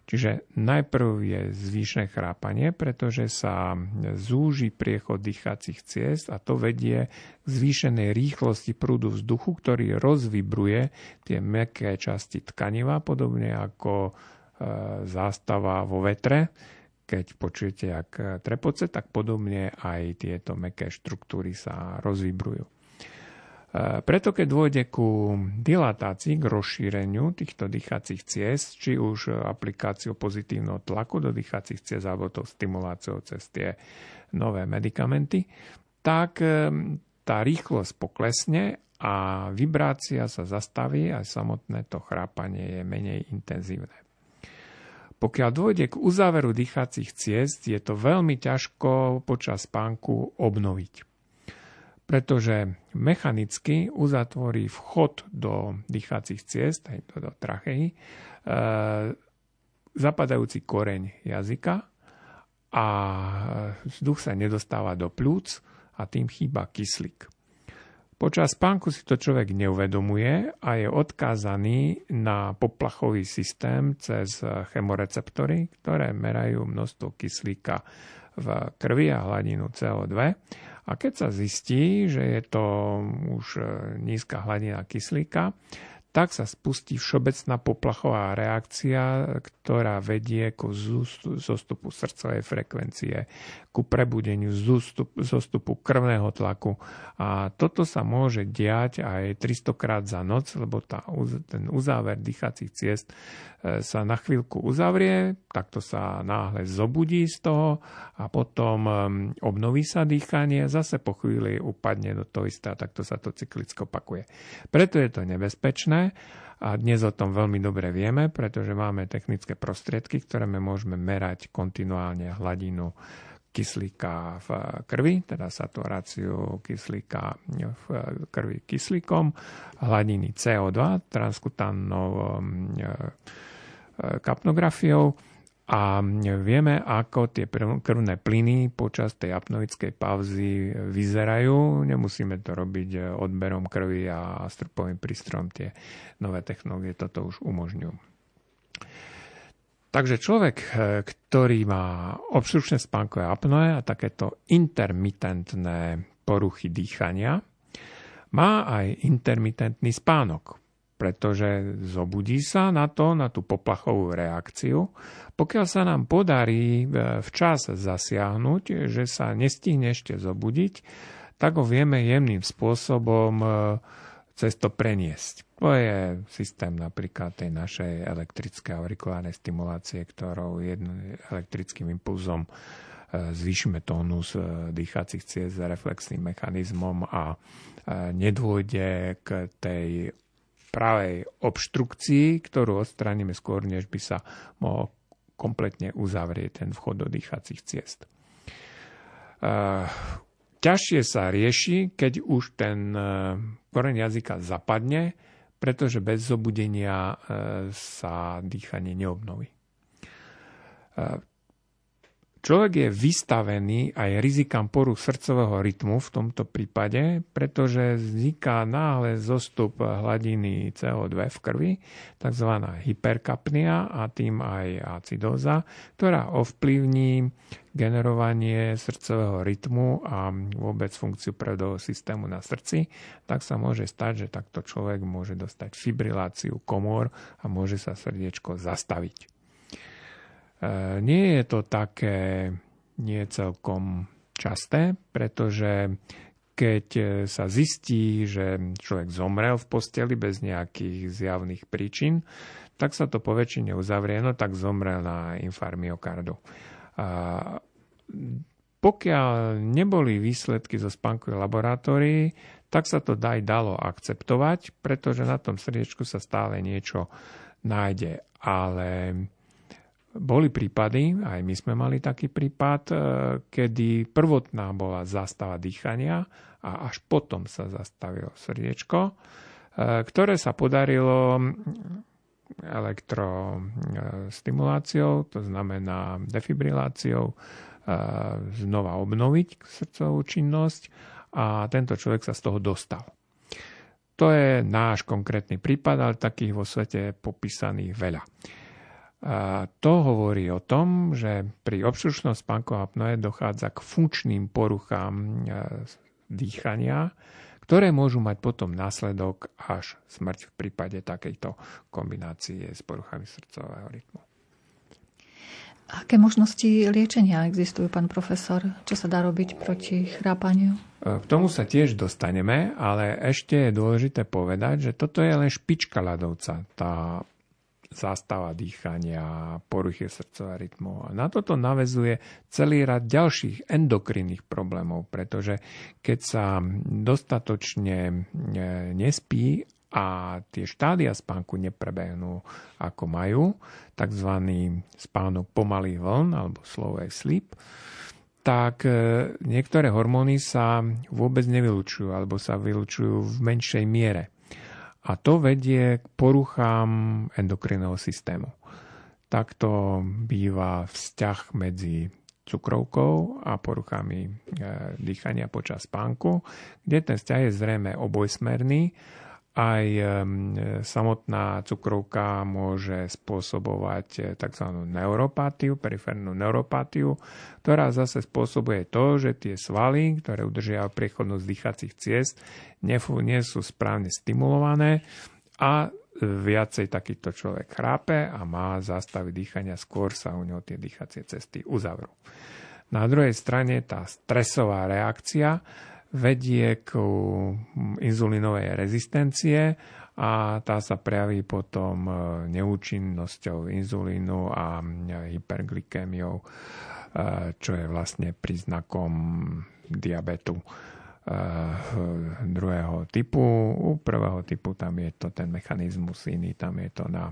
Čiže najprv je zvýšené chrápanie, pretože sa zúži priechod dýchacích ciest a to vedie k zvýšenej rýchlosti prúdu vzduchu, ktorý rozvibruje tie mäkké časti tkaniva, podobne ako e, zástava vo vetre. Keď počujete, jak trepoce, tak podobne aj tieto mäkké štruktúry sa rozvibrujú. Preto, keď dôjde ku dilatácii, k rozšíreniu týchto dýchacích ciest, či už aplikáciou pozitívneho tlaku do dýchacích ciest alebo to stimuláciou cez tie nové medikamenty, tak tá rýchlosť poklesne a vibrácia sa zastaví a samotné to chrápanie je menej intenzívne. Pokiaľ dôjde k uzáveru dýchacích ciest, je to veľmi ťažko počas spánku obnoviť, pretože mechanicky uzatvorí vchod do dýchacích ciest, do tracheí, e, zapadajúci koreň jazyka a vzduch sa nedostáva do pľúc a tým chýba kyslík. Počas spánku si to človek neuvedomuje a je odkázaný na poplachový systém cez chemoreceptory, ktoré merajú množstvo kyslíka v krvi a hladinu cé o dva. A keď sa zistí, že je to už nízka hladina kyslíka, tak sa spustí všeobecná poplachová reakcia, ktorá vedie ku zostupu srdcovej frekvencie, ku prebudeniu zostupu krvného tlaku. A toto sa môže diať aj tristokrát za noc, lebo tá, ten uzáver dýchacích ciest sa na chvíľku uzavrie, takto sa náhle zobudí z toho a potom obnoví sa dýchanie, zase po chvíli upadne do toho istá, takto sa to cyklicky opakuje. Preto je to nebezpečné, a dnes o tom veľmi dobre vieme, pretože máme technické prostriedky, ktoré môžeme merať kontinuálne hladinu kyslíka v krvi, teda saturáciu kyslíka v krvi kyslíkom, hladiny cé o dva, transkutánnou kapnografiou a vieme, ako tie krvné plyny počas tej apnoickej pauzy vyzerajú. Nemusíme to robiť odberom krvi a strupovým prístrojom. Tie nové technológie toto už umožňujú. Takže človek, ktorý má obštrukčné spánkové apnoe a takéto intermitentné poruchy dýchania, má aj intermitentný spánok, pretože zobudí sa na to, na tú poplachovú reakciu. Pokiaľ sa nám podarí včas zasiahnuť, že sa nestihne ešte zobudiť, tak ho vieme jemným spôsobom cez to preniesť. To je systém napríklad tej našej elektrické aurikulárnej stimulácie, ktorou jedným elektrickým impulzom zvýšime tónus dýchacích ciest s reflexným mechanizmom a nedôjde k tej pravej obštrukcii, ktorú odstránime skôr, než by sa mohol kompletne uzavrieť ten vchod do dýchacích ciest. E, ťažšie sa rieši, keď už ten e, koreň jazyka zapadne, pretože bez zobudenia e, sa dýchanie neobnoví. E, človek je vystavený aj rizikám poruch srdcového rytmu v tomto prípade, pretože vzniká náhle zostup hladiny cé o dva v krvi, tzv. Hyperkapnia a tým aj acidóza, ktorá ovplyvní generovanie srdcového rytmu a vôbec funkciu prevodového systému na srdci, tak sa môže stať, že takto človek môže dostať fibriláciu komôr a môže sa srdiečko zastaviť. Nie je to také nie celkom časté, pretože keď sa zistí, že človek zomrel v posteli bez nejakých zjavných príčin, tak sa to poväčšine uzavrie, no tak zomrel na infarkt myokardu. A pokiaľ neboli výsledky zo spánkových laboratórií, tak sa to aj dalo akceptovať, pretože na tom srdiečku sa stále niečo nájde. Ale boli prípady, aj my sme mali taký prípad, kedy prvotná bola zastava dýchania a až potom sa zastavilo srdiečko, ktoré sa podarilo elektrostimuláciou, to znamená defibriláciou, znova obnoviť srdcovú činnosť a tento človek sa z toho dostal. To je náš konkrétny prípad, ale takých vo svete popísaných veľa. A to hovorí o tom, že pri obštručnom spánkovom apnoe dochádza k funkčným poruchám dýchania, ktoré môžu mať potom následok až smrť v prípade takejto kombinácie s poruchami srdcového rytmu. Aké možnosti liečenia existujú, pán profesor? Čo sa dá robiť proti chrápaniu? K tomu sa tiež dostaneme, ale ešte je dôležité povedať, že toto je len špička ľadovca, tá zástava dýchania, poruchy srdcového rytmu. A na toto naväzuje celý rad ďalších endokrinných problémov, pretože keď sa dostatočne nespí a tie štádia spánku neprebehnú ako majú, takzvaný spánok pomalých vln alebo slow sleep, tak niektoré hormóny sa vôbec nevylučujú alebo sa vylučujú v menšej miere. A to vedie k poruchám endokrinného systému. Takto býva vzťah medzi cukrovkou a poruchami dýchania počas spánku, kde ten vzťah je zrejme obojsmerný. Aj samotná cukrovka môže spôsobovať tzv. neuropatiu, periférnu neuropatiu, ktorá zase spôsobuje to, že tie svaly, ktoré udržiavajú priechodnosť dýchacích ciest, nie sú správne stimulované a viacej takýto človek chrápe a má zástavy dýchania, skôr sa u neho tie dýchacie cesty uzavrú. Na druhej strane tá stresová reakcia vedie k inzulinovej rezistencie a tá sa prejaví potom neúčinnosťou inzulínu a hyperglykémiou, čo je vlastne príznakom diabetu druhého typu. U prvého typu tam je to ten mechanizmus iný, tam je to na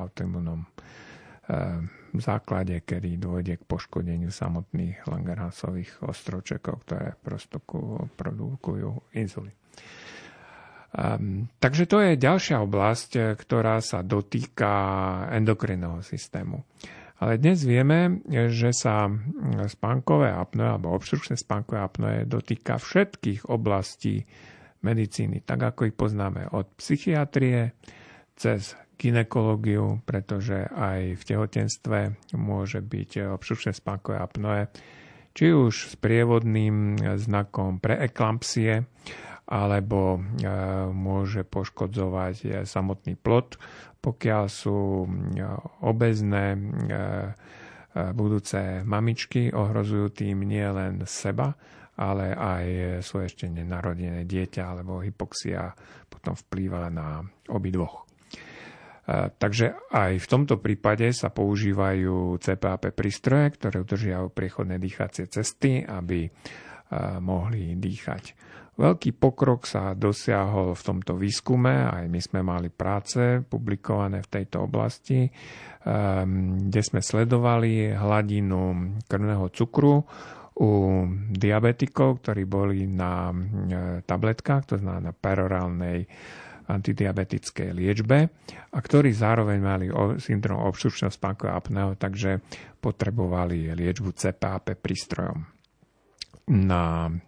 autoimunnom v základe, kedy dôjde k poškodeniu samotných Langerhansových ostrovčekov, ktoré produkujú inzulín. Um, takže to je ďalšia oblasť, ktorá sa dotýka endokrinného systému. Ale dnes vieme, že sa spánkové apnoe alebo obštručné spánkové apnoe dotýka všetkých oblastí medicíny, tak ako ich poznáme od psychiatrie cez gynekológiu, pretože aj v tehotenstve môže byť obštručné spánkové apnoe, či už s prievodným znakom preeklampsie, alebo môže poškodzovať samotný plod, pokiaľ sú obezné budúce mamičky, ohrozujú tým nie len seba, ale aj svoje ešte nenarodené dieťa, alebo hypoxia potom vplýva na obidvoch. Takže aj v tomto prípade sa používajú cé pé á pé prístroje, ktoré udržiavajú priechodné dýchacie cesty, aby mohli dýchať. Veľký pokrok sa dosiahol v tomto výskume, aj my sme mali práce publikované v tejto oblasti, kde sme sledovali hladinu krvného cukru u diabetikov, ktorí boli na tabletkách, to znamená na perorálnej antidiabetickej liečbe a ktorí zároveň mali syndrom obštručného spánkového apnea, takže potrebovali liečbu cé pé á pé prístrojom. Na e,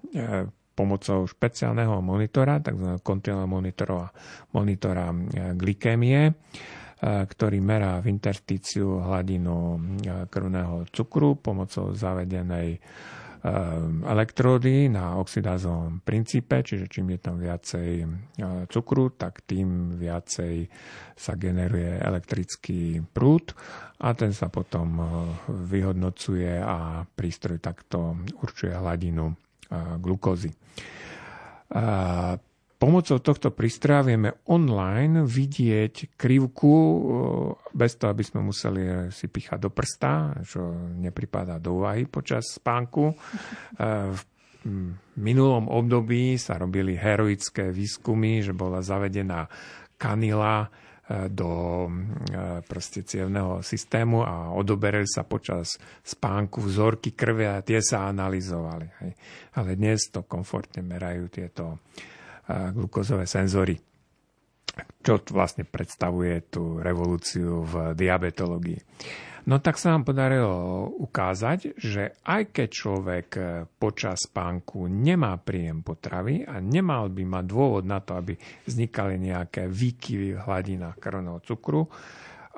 pomocou špeciálneho monitora, takzvaného kontinuálneho monitora, monitora glykémie, e, ktorý merá v interstíciu hladinu krvného cukru pomocou zavedenej elektródy na oxidázovom princípe, čiže čím je tam viacej cukru, tak tým viacej sa generuje elektrický prúd a ten sa potom vyhodnocuje a prístroj takto určuje hladinu glukózy. Pomocou tohto prístroja vieme online vidieť krivku bez toho, aby sme museli si píchať do prsta, čo nepripadá do úvahy počas spánku. V minulom období sa robili heroické výskumy, že bola zavedená kanila do proste cievneho systému a odoberali sa počas spánku vzorky krve a tie sa analyzovali. Hej. Ale dnes to komfortne merajú tieto glukózové senzory, čo vlastne predstavuje tú revolúciu v diabetológii. No tak sa vám podarilo ukázať, že aj keď človek počas spánku nemá príjem potravy a nemal by mať dôvod na to, aby vznikali nejaké výkyvy v hladinách krvného cukru,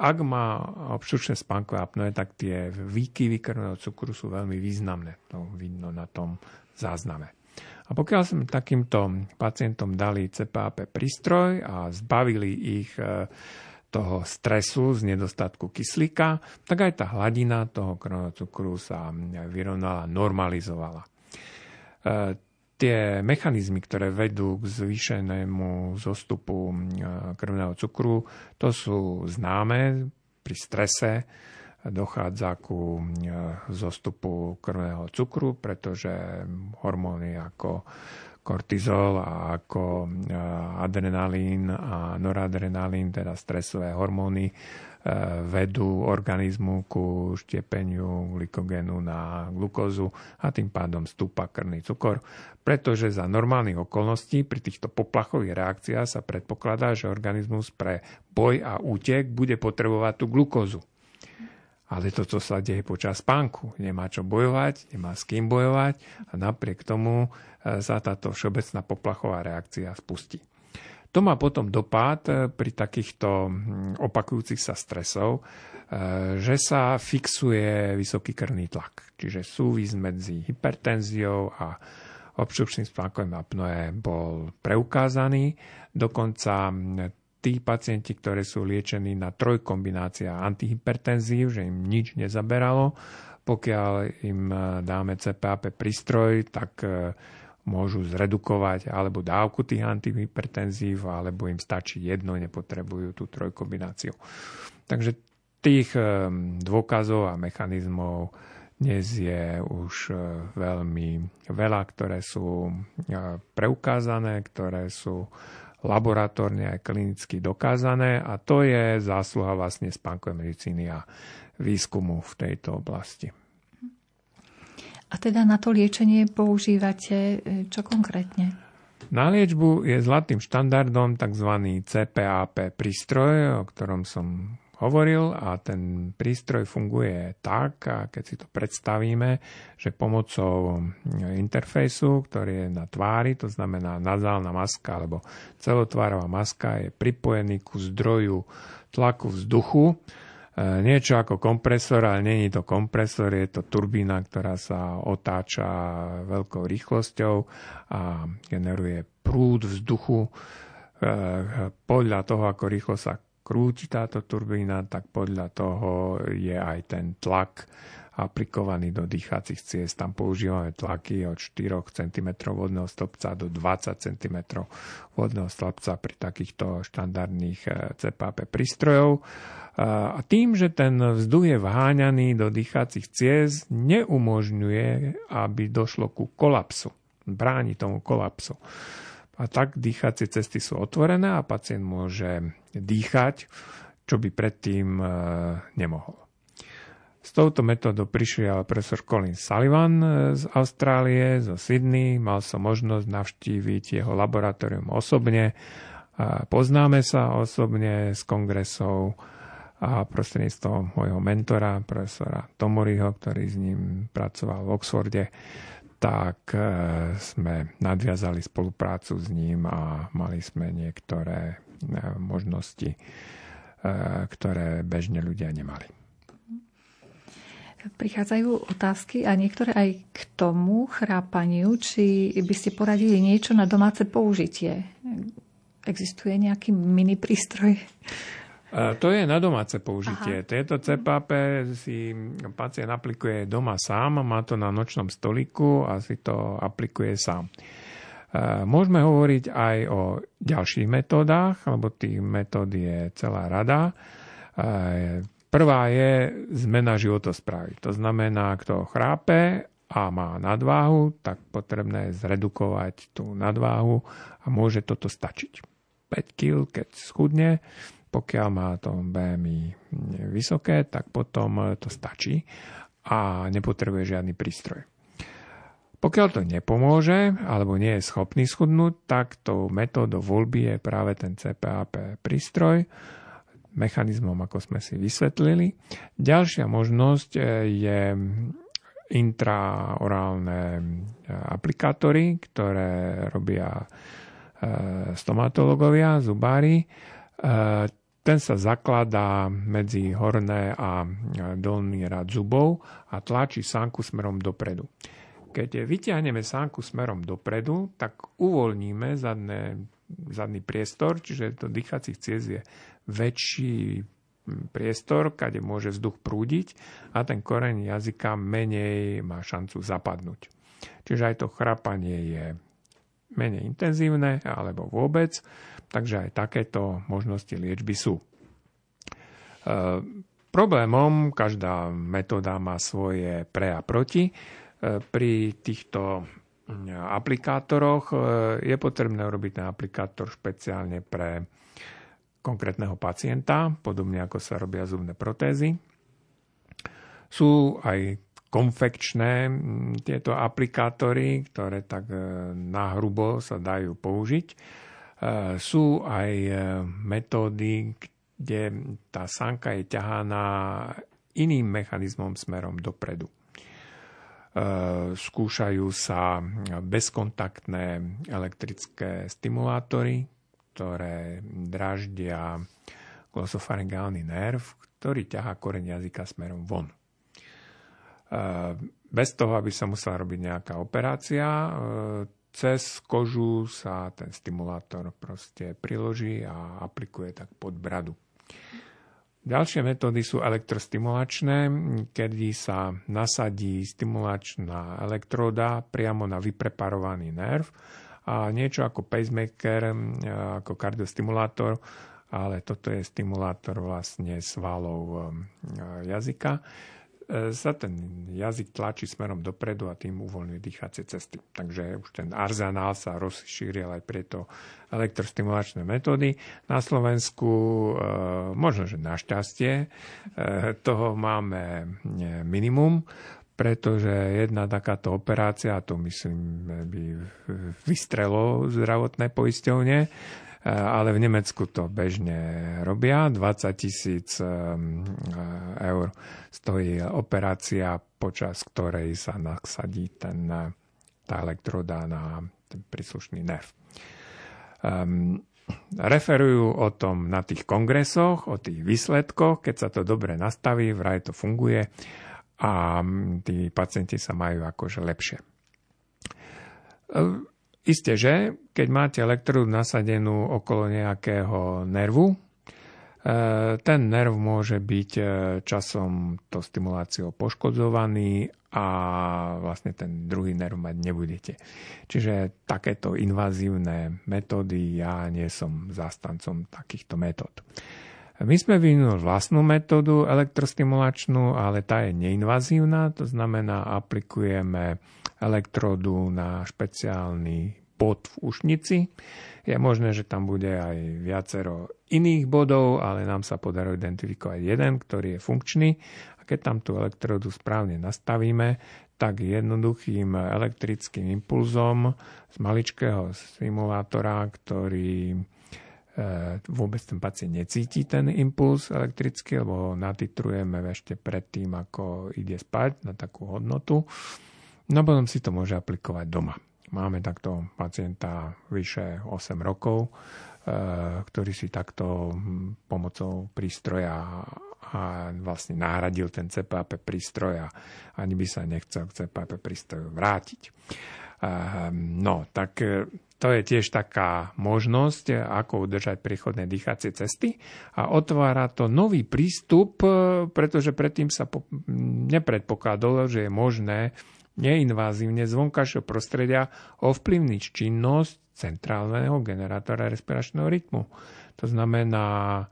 ak má obštrukčné spánkové apnoe, tak tie výkyvy krvného cukru sú veľmi významné. To vidno na tom zázname. A pokiaľ sme takýmto pacientom dali cé pé á pé prístroj a zbavili ich toho stresu z nedostatku kyslíka, tak aj tá hladina toho krvného cukru sa vyrovnala, normalizovala. Tie mechanizmy, ktoré vedú k zvýšenému zostupu krvného cukru, to sú známe. Pri strese dochádza ku zostupu krvného cukru, pretože hormóny ako kortizol a ako adrenalín a noradrenalín, teda stresové hormóny, vedú organizmu ku štiepeniu glykogénu na glukózu a tým pádom stúpa krvný cukor. Pretože za normálnych okolností pri týchto poplachových reakciách sa predpokladá, že organizmus pre boj a útek bude potrebovať tú glukózu. Ale to, čo sa deje počas spánku, nemá čo bojovať, nemá s kým bojovať a napriek tomu sa táto všeobecná poplachová reakcia spustí. To má potom dopad pri takýchto opakujúcich sa stresov, že sa fixuje vysoký krvný tlak. Čiže súvis medzi hypertenziou a obštrukčným spánkovým apnoe bol preukázaný. Dokonca tí pacienti, ktorí sú liečení na trojkombinácia antihypertenzív, že im nič nezaberalo, pokiaľ im dáme cé pé á pé prístroj, tak môžu zredukovať alebo dávku tých antihypertenzív, alebo im stačí jedno, nepotrebujú tú trojkombináciu. Takže tých dôkazov a mechanizmov dnes je už veľmi veľa, ktoré sú preukázané, ktoré sú laboratórne aj klinicky dokázané a to je zásluha vlastne spánkovej medicíny a výskumu v tejto oblasti. A teda na to liečenie používate čo konkrétne? Na liečbu je zlatým štandardom tzv. cé pé á pé prístroj, o ktorom som hovoril, a ten prístroj funguje tak, a keď si to predstavíme, že pomocou interfejsu, ktorý je na tvári, to znamená nazálna maska alebo celotvárová maska, je pripojený ku zdroju tlaku vzduchu. Niečo ako kompresor, ale nie je to kompresor, je to turbína, ktorá sa otáča veľkou rýchlosťou a generuje prúd vzduchu. Podľa toho, ako rýchlo sa krúti táto turbína, tak podľa toho je aj ten tlak aplikovaný do dýchacích ciest. Tam používame tlaky od štyri centimetre vodného stĺpca do dvadsať centimetrov vodného stĺpca pri takýchto štandardných cé pé á pé prístrojov. A tým, že ten vzduch je vháňaný do dýchacích ciest, neumožňuje, aby došlo ku kolapsu. Bráni tomu kolapsu. A tak dýchacie cesty sú otvorené a pacient môže dýchať, čo by predtým nemohol. S touto metódou prišiel profesor Colin Sullivan z Austrálie, zo Sydney. Mal som možnosť navštíviť jeho laboratórium osobne. Poznáme sa osobne z kongresov a prostredníctvom môjho mentora, profesora Tomoriho, ktorý s ním pracoval v Oxforde, tak sme nadviazali spoluprácu s ním a mali sme niektoré možnosti, ktoré bežne ľudia nemali. Prichádzajú otázky a niektoré aj k tomu chrápaniu, či by ste poradili niečo na domáce použitie. Existuje nejaký mini prístroj? To je na domáce použitie. Aha. Tieto C P A P si pacient aplikuje doma sám, má to na nočnom stoliku a si to aplikuje sám. Môžeme hovoriť aj o ďalších metódach, lebo tých metód je celá rada. Prvá je zmena životosprávy. To znamená, kto chrápe a má nadváhu, tak potrebné je zredukovať tú nadváhu a môže toto stačiť. päť kilogramov, keď schudne, pokiaľ má to B M I vysoké, tak potom to stačí a nepotrebuje žiadny prístroj. Pokiaľ to nepomôže, alebo nie je schopný schudnúť, tak tou metódou voľby je práve ten C P A P prístroj, mechanizmom, ako sme si vysvetlili. Ďalšia možnosť je intraorálne aplikátory, ktoré robia stomatológovia, zubári. Ten sa zakladá medzi horné a dolný rad zubov a tlačí sánku smerom dopredu. Keď vyťahneme sánku smerom dopredu, tak uvoľníme zadné, zadný priestor, čiže do dýchacích ciest je väčší priestor, kde môže vzduch prúdiť a ten koreň jazyka menej má šancu zapadnúť. Čiže aj to chrapanie je menej intenzívne alebo vôbec, takže aj takéto možnosti liečby sú. E, problémom, každá metóda má svoje pre a proti. E, pri týchto aplikátoroch e, je potrebné urobiť ten aplikátor špeciálne pre konkrétneho pacienta, podobne ako sa robia zubné protézy. Sú aj konfekčné tieto aplikátory, ktoré tak nahrubo sa dajú použiť. Sú aj metódy, kde tá sánka je ťahaná iným mechanizmom smerom dopredu. Skúšajú sa bezkontaktné elektrické stimulátory, ktoré draždia glosofaringálny nerv, ktorý ťahá koreň jazyka smerom von. Bez toho, aby sa musela robiť nejaká operácia, cez kožu sa ten stimulátor proste priloží a aplikuje tak pod bradu. Ďalšie metódy sú elektrostimulačné, kedy sa nasadí stimulačná elektróda priamo na vypreparovaný nerv a niečo ako pacemaker, ako kardiostimulátor, ale toto je stimulátor vlastne svalov jazyka, sa ten jazyk tlačí smerom dopredu a tým uvoľňuje dýchacie cesty. Takže už ten arzenál sa rozšíril aj pre to elektrostimulačné metódy. Na Slovensku, možno, že našťastie, toho máme minimum, pretože jedna takáto operácia, a to myslím, by vystrelo zdravotné poisťovne, ale v Nemecku to bežne robia. dvadsať tisíc eur stojí operácia, počas ktorej sa nasadí ten, tá elektroda na ten príslušný nerv. Um, referujú o tom na tých kongresoch, o tých výsledkoch. Keď sa to dobre nastaví, vraj to funguje a tí pacienti sa majú akože lepšie. Um, Isté, že keď máte elektrodu nasadenú okolo nejakého nervu, ten nerv môže byť časom to stimuláciou poškodzovaný a vlastne ten druhý nerv mať nebudete. Čiže takéto invazívne metódy, ja nie som zástancom takýchto metód. My sme vyvinuli vlastnú metódu elektrostimulačnú, ale tá je neinvazívna, to znamená, aplikujeme elektrodu na špeciálny bod v ušnici. Je možné, že tam bude aj viacero iných bodov, ale nám sa podarilo identifikovať jeden, ktorý je funkčný. A keď tam tú elektrodu správne nastavíme, tak jednoduchým elektrickým impulzom z maličkého simulátora, ktorý vôbec ten pacient necíti ten impuls elektrický, lebo ho natitrujeme ešte predtým, ako ide spať na takú hodnotu. No potom si to môže aplikovať doma. Máme takto pacienta vyše osem rokov, ktorý si takto pomocou prístroja a a vlastne nahradil ten cé pé á pé prístroj a ani by sa nechcel k cé pé á pé prístroju vrátiť. No, tak to je tiež taká možnosť, ako udržať priechodné dýchacie cesty a otvára to nový prístup, pretože predtým sa po- nepredpokladalo, že je možné neinvázívne z vonkajšieho prostredia ovplyvniť činnosť centrálneho generátora respiračného rytmu. To znamená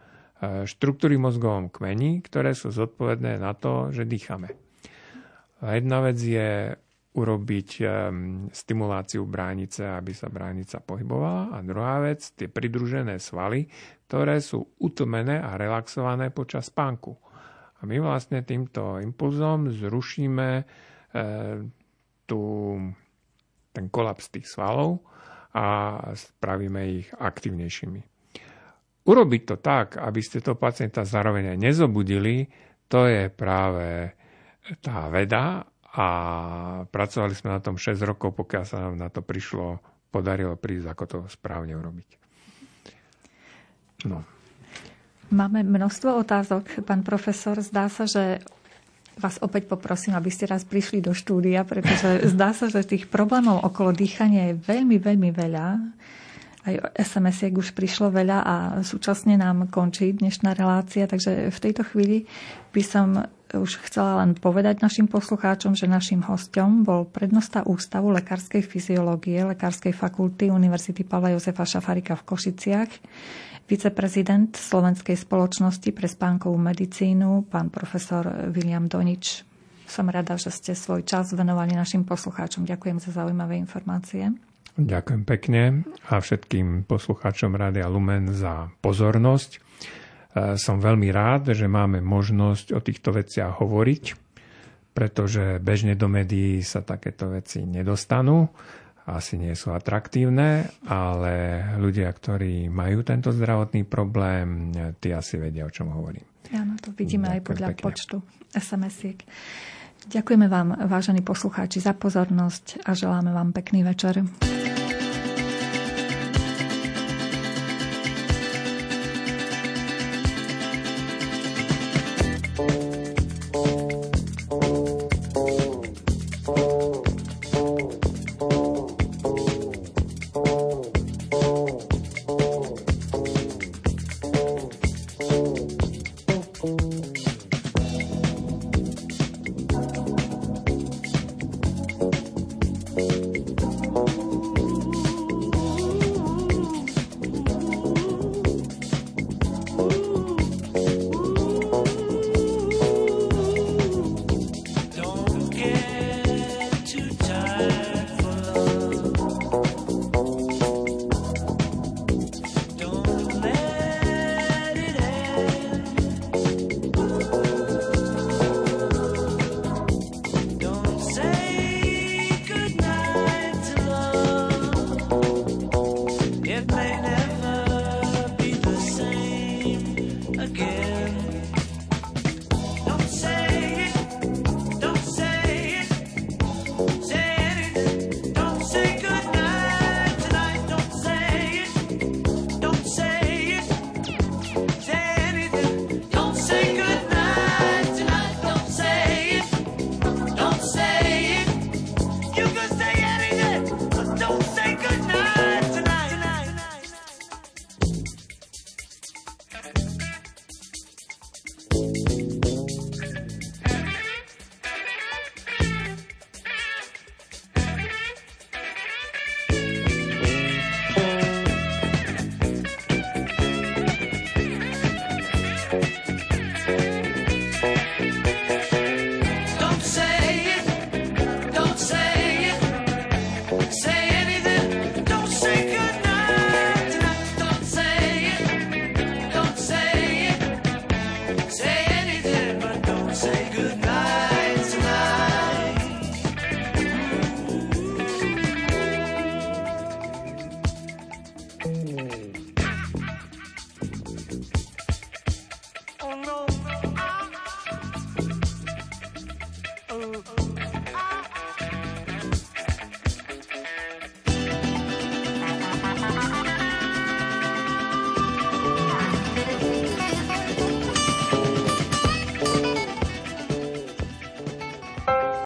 štruktúry v mozgovom kmeni, ktoré sú zodpovedné na to, že dýchame. A jedna vec je urobiť stimuláciu bránice, aby sa bránica pohybovala. A druhá vec, tie pridružené svaly, ktoré sú utlmené a relaxované počas spánku. A my vlastne týmto impulzom zrušíme tú, ten kolaps tých svalov a spravíme ich aktivnejšími. Urobiť to tak, aby ste toho pacienta zároveň aj nezobudili, to je práve tá veda, a pracovali sme na tom šesť rokov, pokiaľ sa nám na to prišlo, podarilo prísť, ako to správne urobiť. No. Máme množstvo otázok, pán profesor. Zdá sa, že vás opäť poprosím, aby ste raz prišli do štúdia, pretože zdá sa, že tých problémov okolo dýchania je veľmi, veľmi veľa. Aj es em esiek už prišlo veľa a súčasne nám končí dnešná relácia, takže v tejto chvíli by som už chcela len povedať našim poslucháčom, že našim hosťom bol prednosta Ústavu lekárskej fyziológie Lekárskej fakulty Univerzity Pavla Jozefa Šafárika v Košiciach, viceprezident Slovenskej spoločnosti pre spánkovú medicínu, pán profesor Viliam Donič. Som rada, že ste svoj čas venovali našim poslucháčom. Ďakujem za zaujímavé informácie. Ďakujem pekne a všetkým poslucháčom Rádia Lumen za pozornosť. Som veľmi rád, že máme možnosť o týchto veciach hovoriť, pretože bežne do médií sa takéto veci nedostanú, asi nie sú atraktívne, ale ľudia, ktorí majú tento zdravotný problém, tí asi vedia, o čom hovorím. Áno, to vidíme Ďakujem aj podľa pekne. Počtu es em esiek. Ďakujeme vám, vážení poslucháči, za pozornosť a želáme vám pekný večer. Oh no.